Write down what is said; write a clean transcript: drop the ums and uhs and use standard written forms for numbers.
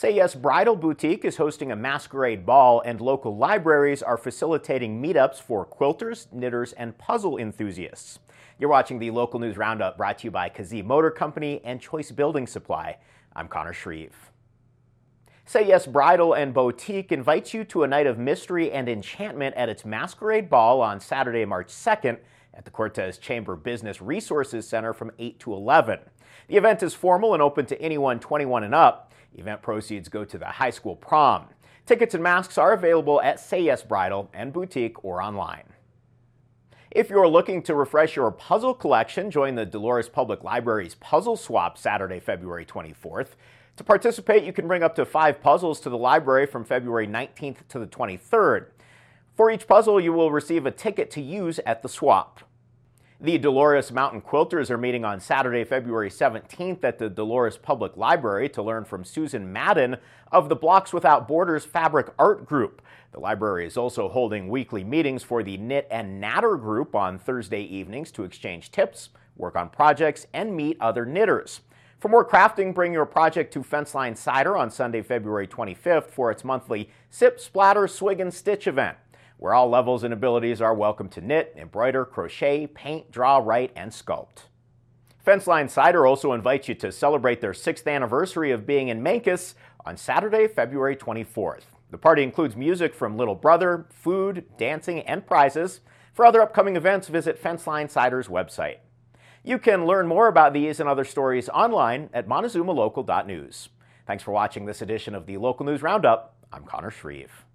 Say Yes Bridal Boutique is hosting a masquerade ball, and local libraries are facilitating meetups for quilters, knitters, and puzzle enthusiasts. You're watching the Local News Roundup, brought to you by Keesee Motor Company and Choice Building Supply. I'm Connor Shreve. Say Yes Bridal and Boutique invites you to a night of mystery and enchantment at its Masquerade Ball on Saturday, March 2nd at the Cortez Chamber Business Resources Center from 8 to 11. The event is formal and open to anyone 21 and up. Event proceeds go to the high school prom. Tickets and masks are available at Say Yes Bridal and Boutique or online. If you're looking to refresh your puzzle collection, join the Dolores Public Library's Puzzle Swap Saturday, February 24th. To participate, you can bring up to 5 puzzles to the library from February 19th to the 23rd. For each puzzle, you will receive a ticket to use at the swap. The Dolores Mountain Quilters are meeting on Saturday, February 17th at the Dolores Public Library to learn from Susan Madden of the Blocks Without Borders Fabric Art Group. The library is also holding weekly meetings for the Knit and Natter Group on Thursday evenings to exchange tips, work on projects, and meet other knitters. For more crafting, bring your project to Fenceline Cider on Sunday, February 25th for its monthly Sip, Splatter, Swig, and Stitch event, where all levels and abilities are welcome to knit, embroider, crochet, paint, draw, write, and sculpt. Fenceline Cider also invites you to celebrate their 6th anniversary of being in Mancos on Saturday, February 24th. The party includes music from Little Brother, food, dancing, and prizes. For other upcoming events, visit Fenceline Cider's website. You can learn more about these and other stories online at montezumalocal.news. Thanks for watching this edition of the Local News Roundup. I'm Connor Shreve.